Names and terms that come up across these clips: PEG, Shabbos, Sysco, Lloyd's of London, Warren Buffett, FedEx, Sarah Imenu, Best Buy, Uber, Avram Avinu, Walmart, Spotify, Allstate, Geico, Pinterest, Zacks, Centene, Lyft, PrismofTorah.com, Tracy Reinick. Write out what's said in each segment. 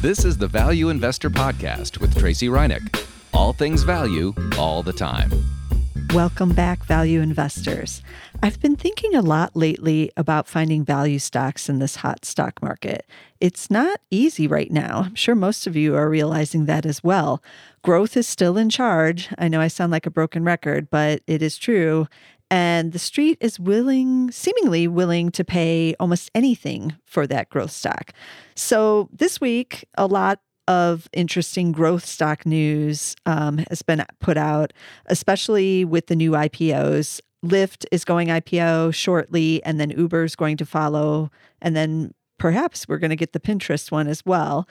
This is the Value Investor Podcast with Tracy Reinick. All things value, all the time. Welcome back, value investors. I've been thinking a lot lately about finding value stocks in this hot stock market. It's not easy right now. I'm sure most of you are realizing that as well. Growth is still in charge. I know I sound like a broken record, but it is true. And the street is seemingly willing to pay almost anything for that growth stock. So this week, a lot of interesting growth stock news has been put out, especially with the new IPOs. Lyft is going IPO shortly, and then Uber is going to follow. And then perhaps we're going to get the Pinterest one as well.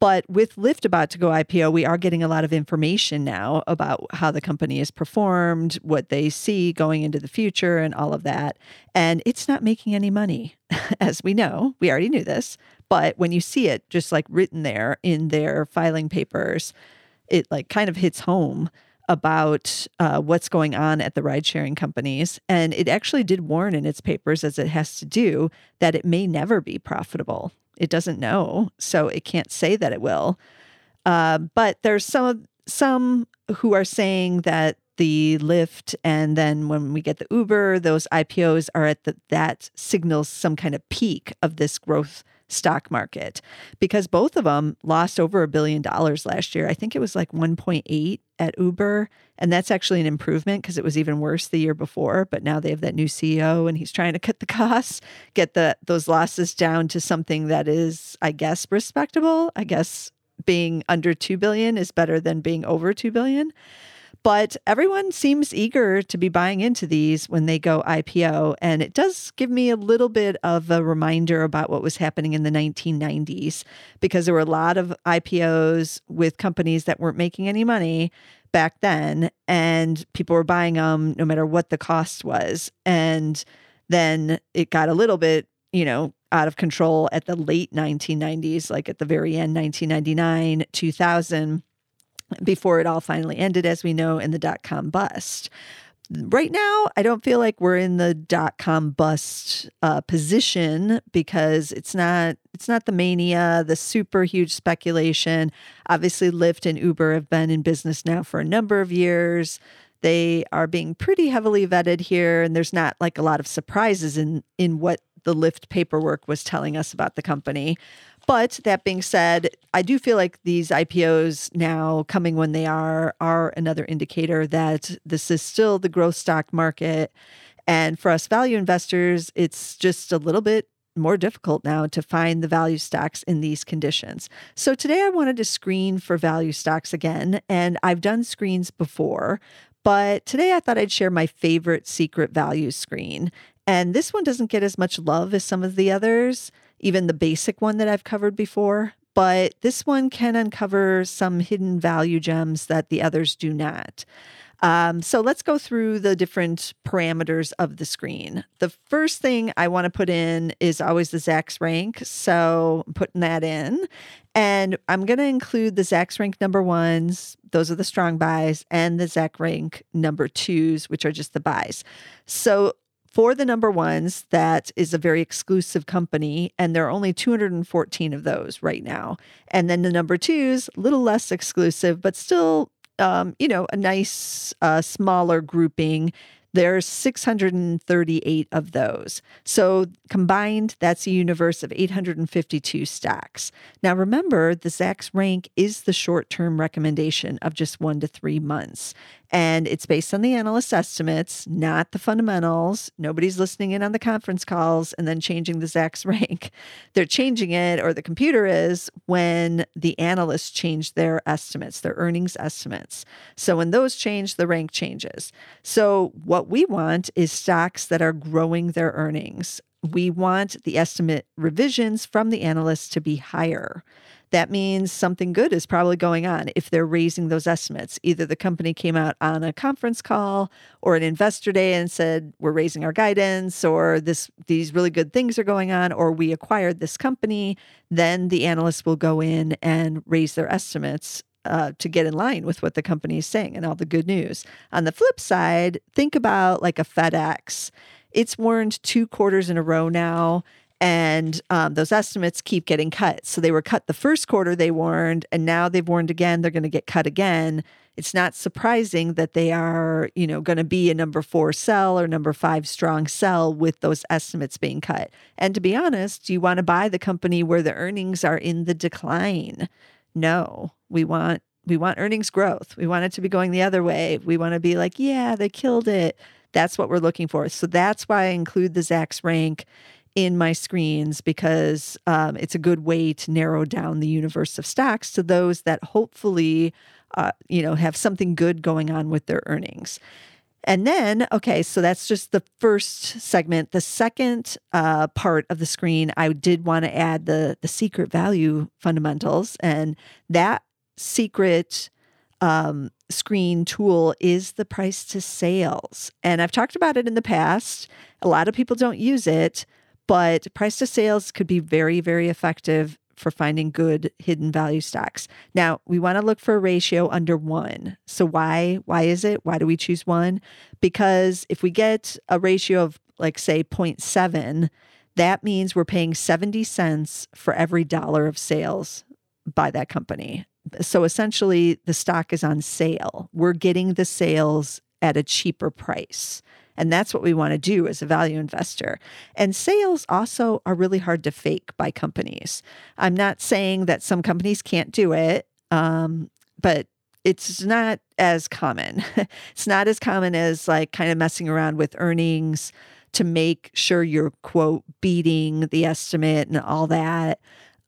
But with Lyft about to go IPO, we are getting a lot of information now about how the company has performed, what they see going into the future, and all of that. And it's not making any money, as we know. We already knew this. But when you see it just like written there in their filing papers, it like kind of hits home about what's going on at the ride-sharing companies. And it actually did warn in its papers, as it has to do, that it may never be profitable. It doesn't know, so it can't say that it will. But there's some who are saying that the Lyft and then when we get the Uber, those IPOs are at that signals some kind of peak of this growth stock market, because both of them lost over $1 billion last year. I think it was like 1.8 at Uber. And that's actually an improvement because it was even worse the year before. But now they have that new CEO and he's trying to cut the costs, get those losses down to something that is, I guess, respectable. I guess being under 2 billion is better than being over 2 billion. But everyone seems eager to be buying into these when they go IPO. And it does give me a little bit of a reminder about what was happening in the 1990s, because there were a lot of IPOs with companies that weren't making any money back then. And people were buying them no matter what the cost was. And then it got a little bit, out of control at the late 1990s, like at the very end, 1999, 2000. Before it all finally ended, as we know, in the dot-com bust. Right now, I don't feel like we're in the dot-com bust position, because it's not the mania, the super huge speculation. Obviously, Lyft and Uber have been in business now for a number of years. They are being pretty heavily vetted here, and there's not like a lot of surprises in what the Lyft paperwork was telling us about the company. But that being said, I do feel like these IPOs now coming when they are another indicator that this is still the growth stock market. And for us value investors, it's just a little bit more difficult now to find the value stocks in these conditions. So today I wanted to screen for value stocks again, and I've done screens before, but today I thought I'd share my favorite secret value screen. And this one doesn't get as much love as some of the others, even the basic one that I've covered before. But this one can uncover some hidden value gems that the others do not. So let's go through the different parameters of the screen. The first thing I want to put in is always the Zacks rank. So I'm putting that in. And I'm going to include the Zacks rank number ones. Those are the strong buys. And the Zacks rank number twos, which are just the buys. So for the number ones, that is a very exclusive company, and there are only 214 of those right now. And then the number twos, a little less exclusive, but still, a nice smaller grouping. There's 638 of those. So combined, that's a universe of 852 stocks. Now remember, the Zacks rank is the short-term recommendation of just 1 to 3 months. And it's based on the analyst estimates, not the fundamentals. Nobody's listening in on the conference calls and then changing the Zacks rank. They're changing it, or the computer is, when the analysts change their estimates, their earnings estimates. So when those change, the rank changes. So what we want is stocks that are growing their earnings. We want the estimate revisions from the analysts to be higher. That means something good is probably going on if they're raising those estimates. Either the company came out on a conference call or an investor day and said, we're raising our guidance, or these really good things are going on, or we acquired this company. Then the analysts will go in and raise their estimates to get in line with what the company is saying and all the good news. On the flip side, think about like a FedEx. It's warned 2 quarters in a row now, And those estimates keep getting cut. So they were cut the first quarter, they warned, and now they've warned again, they're going to get cut again. It's not surprising that they are, you know, going to be a number four sell or number five strong sell with those estimates being cut. And to be honest, you want to buy the company where the earnings are in the decline. No, we want earnings growth. We want it to be going the other way. We want to be like, yeah, they killed it. That's what we're looking for. So that's why I include the Zacks rank in my screens, because it's a good way to narrow down the universe of stocks to those that hopefully, have something good going on with their earnings. And then, okay, so that's just the first segment. The second part of the screen, I did want to add the secret value fundamentals, and that secret screen tool is the price to sales. And I've talked about it in the past. A lot of people don't use it, but price to sales could be very, very effective for finding good hidden value stocks. Now, we want to look for a ratio under one. So why is it? Why do we choose one? Because if we get a ratio of, like, say, 0.7, that means we're paying 70 cents for every dollar of sales by that company. So essentially, the stock is on sale. We're getting the sales at a cheaper price. And that's what we want to do as a value investor. And sales also are really hard to fake by companies. I'm not saying that some companies can't do it, but it's not as common. It's not as common as, like, kind of messing around with earnings to make sure you're, quote, beating the estimate and all that.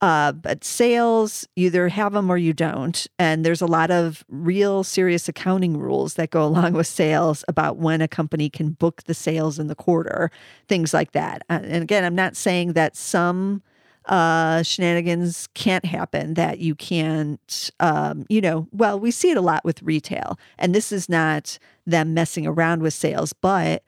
But sales, you either have them or you don't. And there's a lot of real serious accounting rules that go along with sales about when a company can book the sales in the quarter, things like that. And again, I'm not saying that some shenanigans can't happen, that you can't, well, we see it a lot with retail. And this is not them messing around with sales. But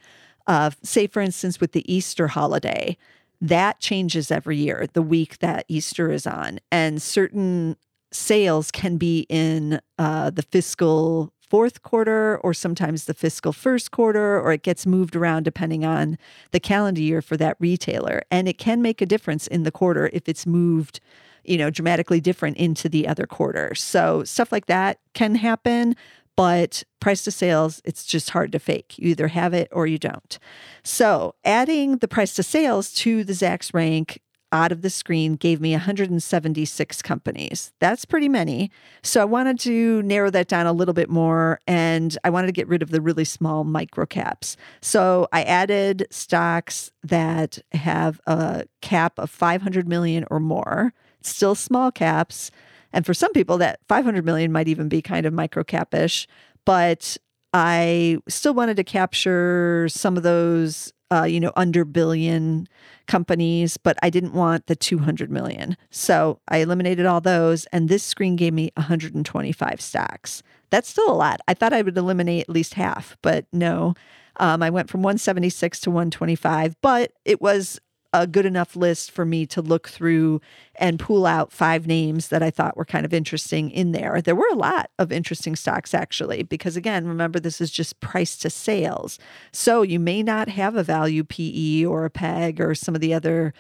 say, for instance, with the Easter holiday, that changes every year, the week that Easter is on. And certain sales can be in the fiscal fourth quarter or sometimes the fiscal first quarter, or it gets moved around depending on the calendar year for that retailer. And it can make a difference in the quarter if it's moved, dramatically different into the other quarter. So stuff like that can happen. But price to sales, it's just hard to fake. You either have it or you don't. So adding the price to sales to the Zacks rank out of the screen gave me 176 companies. That's pretty many. So I wanted to narrow that down a little bit more, and I wanted to get rid of the really small micro caps. So I added stocks that have a cap of 500 million or more, still small caps. And for some people, that 500 million might even be kind of micro-cap-ish, but I still wanted to capture some of those, under billion companies, but I didn't want the 200 million. So I eliminated all those, and this screen gave me 125 stocks. That's still a lot. I thought I would eliminate at least half, but no. I went from 176 to 125, but it was a good enough list for me to look through and pull out five names that I thought were kind of interesting in there. There were a lot of interesting stocks, actually, because, again, remember, this is just price to sales. So you may not have a value PE or a PEG or some of the other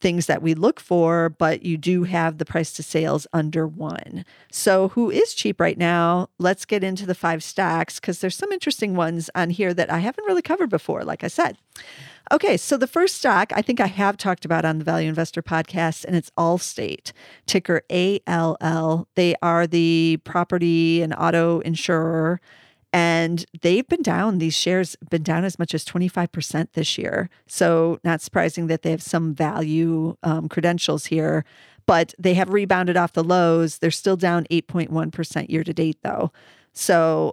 things that we look for, but you do have the price to sales under one. So who is cheap right now? Let's get into the five stocks, because there's some interesting ones on here that I haven't really covered before, like I said. Okay, so the first stock I think I have talked about on the Value Investor podcast, and it's Allstate, ticker ALL. They are the property and auto insurer, and they've been down. These shares have been down as much as 25% this year. So not surprising that they have some value credentials here, but they have rebounded off the lows. They're still down 8.1% year to date, though. So,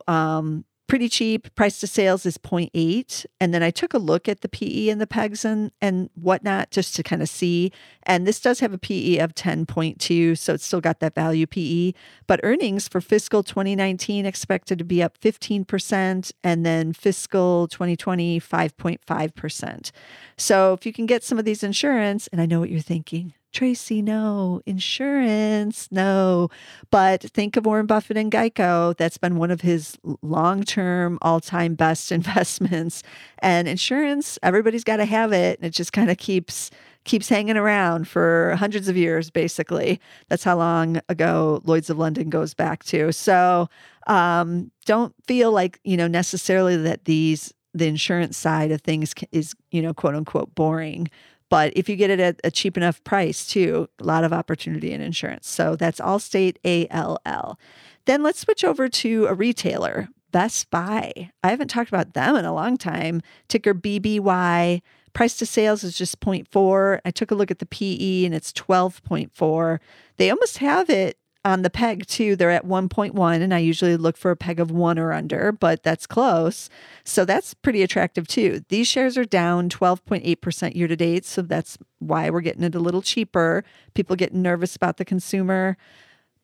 pretty cheap. Price to sales is 0.8. And then I took a look at the PE and the pegs and whatnot just to kind of see. And this does have a PE of 10.2. So it's still got that value PE. But earnings for fiscal 2019 expected to be up 15%. And then fiscal 2020, 5.5%. So if you can get some of these insurance, and I know what you're thinking, Tracy, no. Insurance, no. But think of Warren Buffett and Geico. That's been one of his long-term, all-time best investments. And insurance, everybody's got to have it. And it just kind of keeps keeps hanging around for hundreds of years, basically. That's how long ago Lloyd's of London goes back to. So don't feel like, necessarily that the insurance side of things is, quote unquote, boring. But if you get it at a cheap enough price too, a lot of opportunity in insurance. So that's Allstate, ALL. Then let's switch over to a retailer, Best Buy. I haven't talked about them in a long time. Ticker BBY. Price to sales is just 0.4. I took a look at the PE and it's 12.4. They almost have it on the peg too. They're at 1.1, and I usually look for a peg of 1 or under, but that's close. So that's pretty attractive too. These shares are down 12.8% year to date. So that's why we're getting it a little cheaper. People getting nervous about the consumer.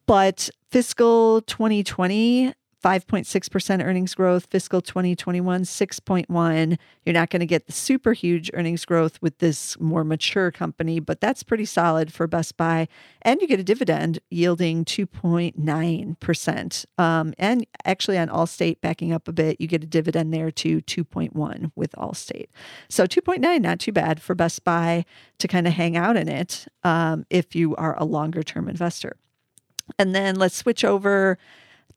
But fiscal 2020, 5.6% earnings growth. Fiscal 2021, 6.1%. You're not going to get the super huge earnings growth with this more mature company, but that's pretty solid for Best Buy. And you get a dividend yielding 2.9%. And actually on Allstate, backing up a bit, you get a dividend there to 2.1 with Allstate. So 2.9, not too bad for Best Buy to kind of hang out in it if you are a longer-term investor. And then let's switch over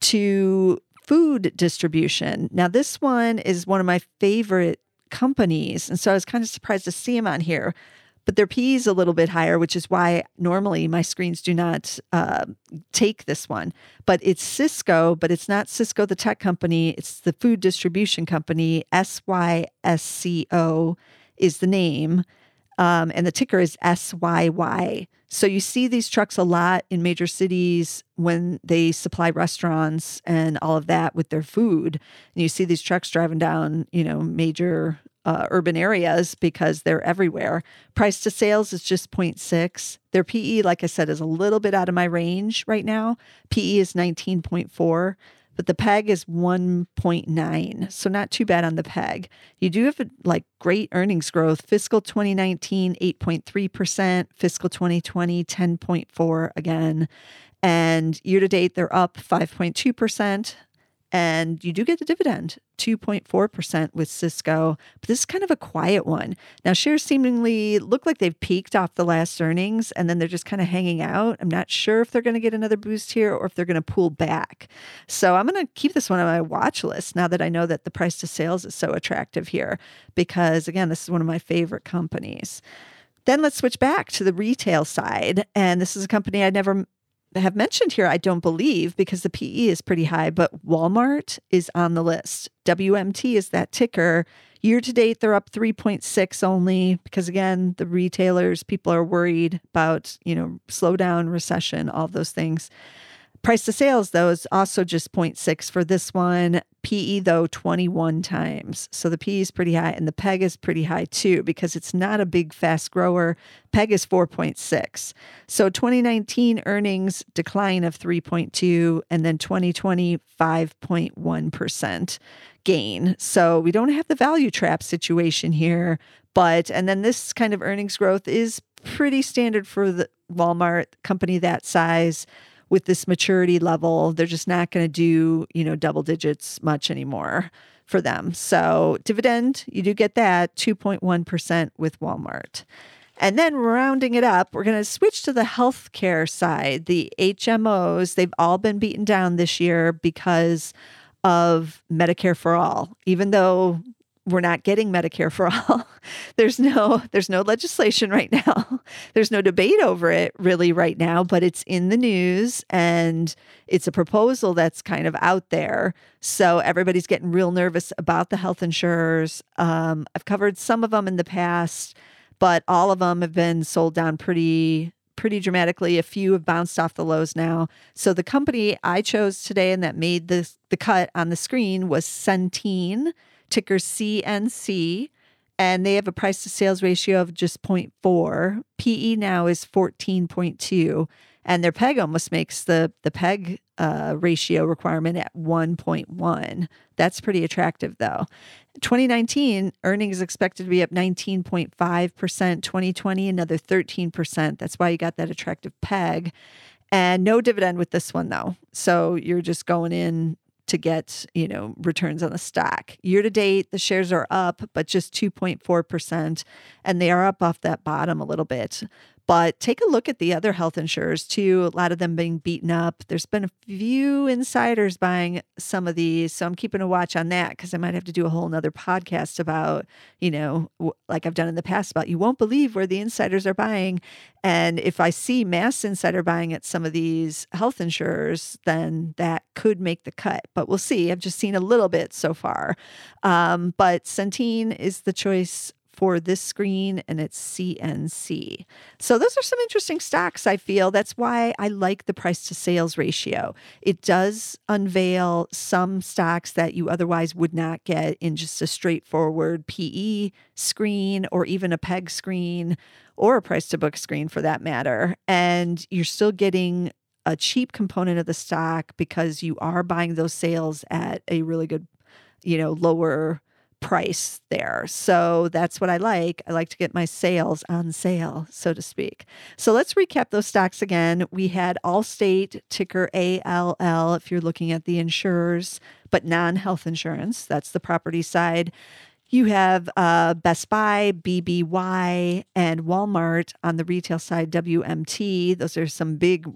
to food distribution. Now, this one is one of my favorite companies. And so I was kind of surprised to see them on here, but their PE is a little bit higher, which is why normally my screens do not take this one. But it's Sysco, but it's not Sysco the tech company. It's the food distribution company. SYSCO is the name. And the ticker is SYY. So you see these trucks a lot in major cities when they supply restaurants and all of that with their food. And you see these trucks driving down, major urban areas because they're everywhere. Price to sales is just 0.6. Their PE, like I said, is a little bit out of my range right now. PE is 19.4. But the PEG is 1.9, so not too bad on the PEG. You do have great earnings growth. Fiscal 2019, 8.3%. Fiscal 2020, 10.4% again. And year to date, they're up 5.2%. And you do get the dividend, 2.4% with Sysco. But this is kind of a quiet one. Now, shares seemingly look like they've peaked off the last earnings, and then they're just kind of hanging out. I'm not sure if they're going to get another boost here or if they're going to pull back. So I'm going to keep this one on my watch list now that I know that the price to sales is so attractive here because, again, this is one of my favorite companies. Then let's switch back to the retail side. And this is a company I never have mentioned here, I don't believe, because the PE is pretty high, but Walmart is on the list. WMT is that ticker. Year to date, they're up 3.6 only because, again, the retailers, people are worried about, slowdown, recession, all those things. Price to sales, though, is also just 0.6 for this one. PE, though, 21 times. So the PE is pretty high, and the PEG is pretty high, too, because it's not a big, fast grower. PEG is 4.6. So 2019 earnings decline of 3.2, and then 2020, 5.1% gain. So we don't have the value trap situation here. And then this kind of earnings growth is pretty standard for the Walmart company that size. With this maturity level, they're just not going to do, double digits much anymore for them. So dividend, you do get that 2.1% with Walmart. And then rounding it up, we're going to switch to the healthcare side. The HMOs, they've all been beaten down this year because of Medicare for All, even though we're not getting Medicare for All. There's no legislation right now. There's no debate over it really right now, but it's in the news and it's a proposal that's kind of out there. So everybody's getting real nervous about the health insurers. I've covered some of them in the past, but all of them have been sold down pretty dramatically. A few have bounced off the lows now. So the company I chose today and that made the cut on the screen was Centene, ticker CNC, and they have a price to sales ratio of just 0.4. PE now is 14.2, and their PEG almost makes the PEG ratio requirement at 1.1. That's pretty attractive, though. 2019, earnings expected to be up 19.5%. 2020, another 13%. That's why you got that attractive PEG. And no dividend with this one, though. So you're just going in to get, you know, returns on the stock. Year to date, the shares are up, but just 2.4%. And they are up off that bottom a little bit. But take a look at the other health insurers too. A lot of them being beaten up. There's been a few insiders buying some of these. So I'm keeping a watch on that because I might have to do a whole nother podcast about, you know, like I've done in the past about you won't believe where the insiders are buying. And if I see mass insider buying at some of these health insurers, then that could make the cut. But we'll see. I've just seen a little bit so far. But Centene is the choice for this screen, and it's CNC. So those are some interesting stocks, I feel. That's why I like the price to sales ratio. It does unveil some stocks that you otherwise would not get in just a straightforward PE screen or even a PEG screen or a price to book screen for that matter. And you're still getting a cheap component of the stock because you are buying those sales at a really good, you know, lower price there. So that's what I like. I like to get my sales on sale, so to speak. So let's recap those stocks again. We had Allstate, ticker ALL, if you're looking at the insurers, but non-health insurance. That's the property side. You have Best Buy, BBY, and Walmart on the retail side, WMT. Those are some big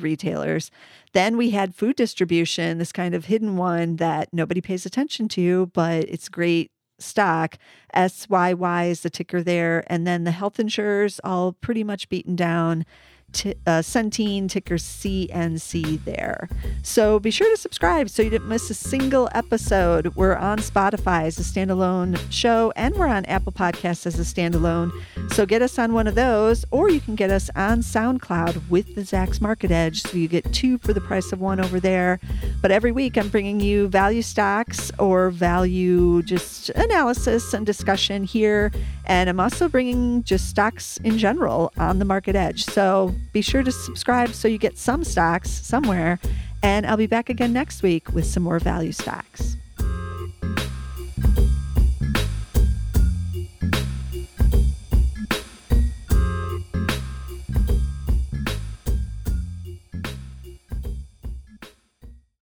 retailers. Then we had food distribution, this kind of hidden one that nobody pays attention to, but it's great stock. SYY is the ticker there. And then the health insurers, all pretty much beaten down. Centene, ticker CNC there. So be sure to subscribe so you didn't miss a single episode. We're on Spotify as a standalone show, and we're on Apple Podcasts as a standalone. So get us on one of those, or you can get us on SoundCloud with the Zacks Market Edge, so you get two for the price of one over there. But every week I'm bringing you value stocks or value just analysis and discussion here, and I'm also bringing just stocks in general on the Market Edge. So be sure to subscribe so you get some stocks somewhere. And I'll be back again next week with some more value stocks.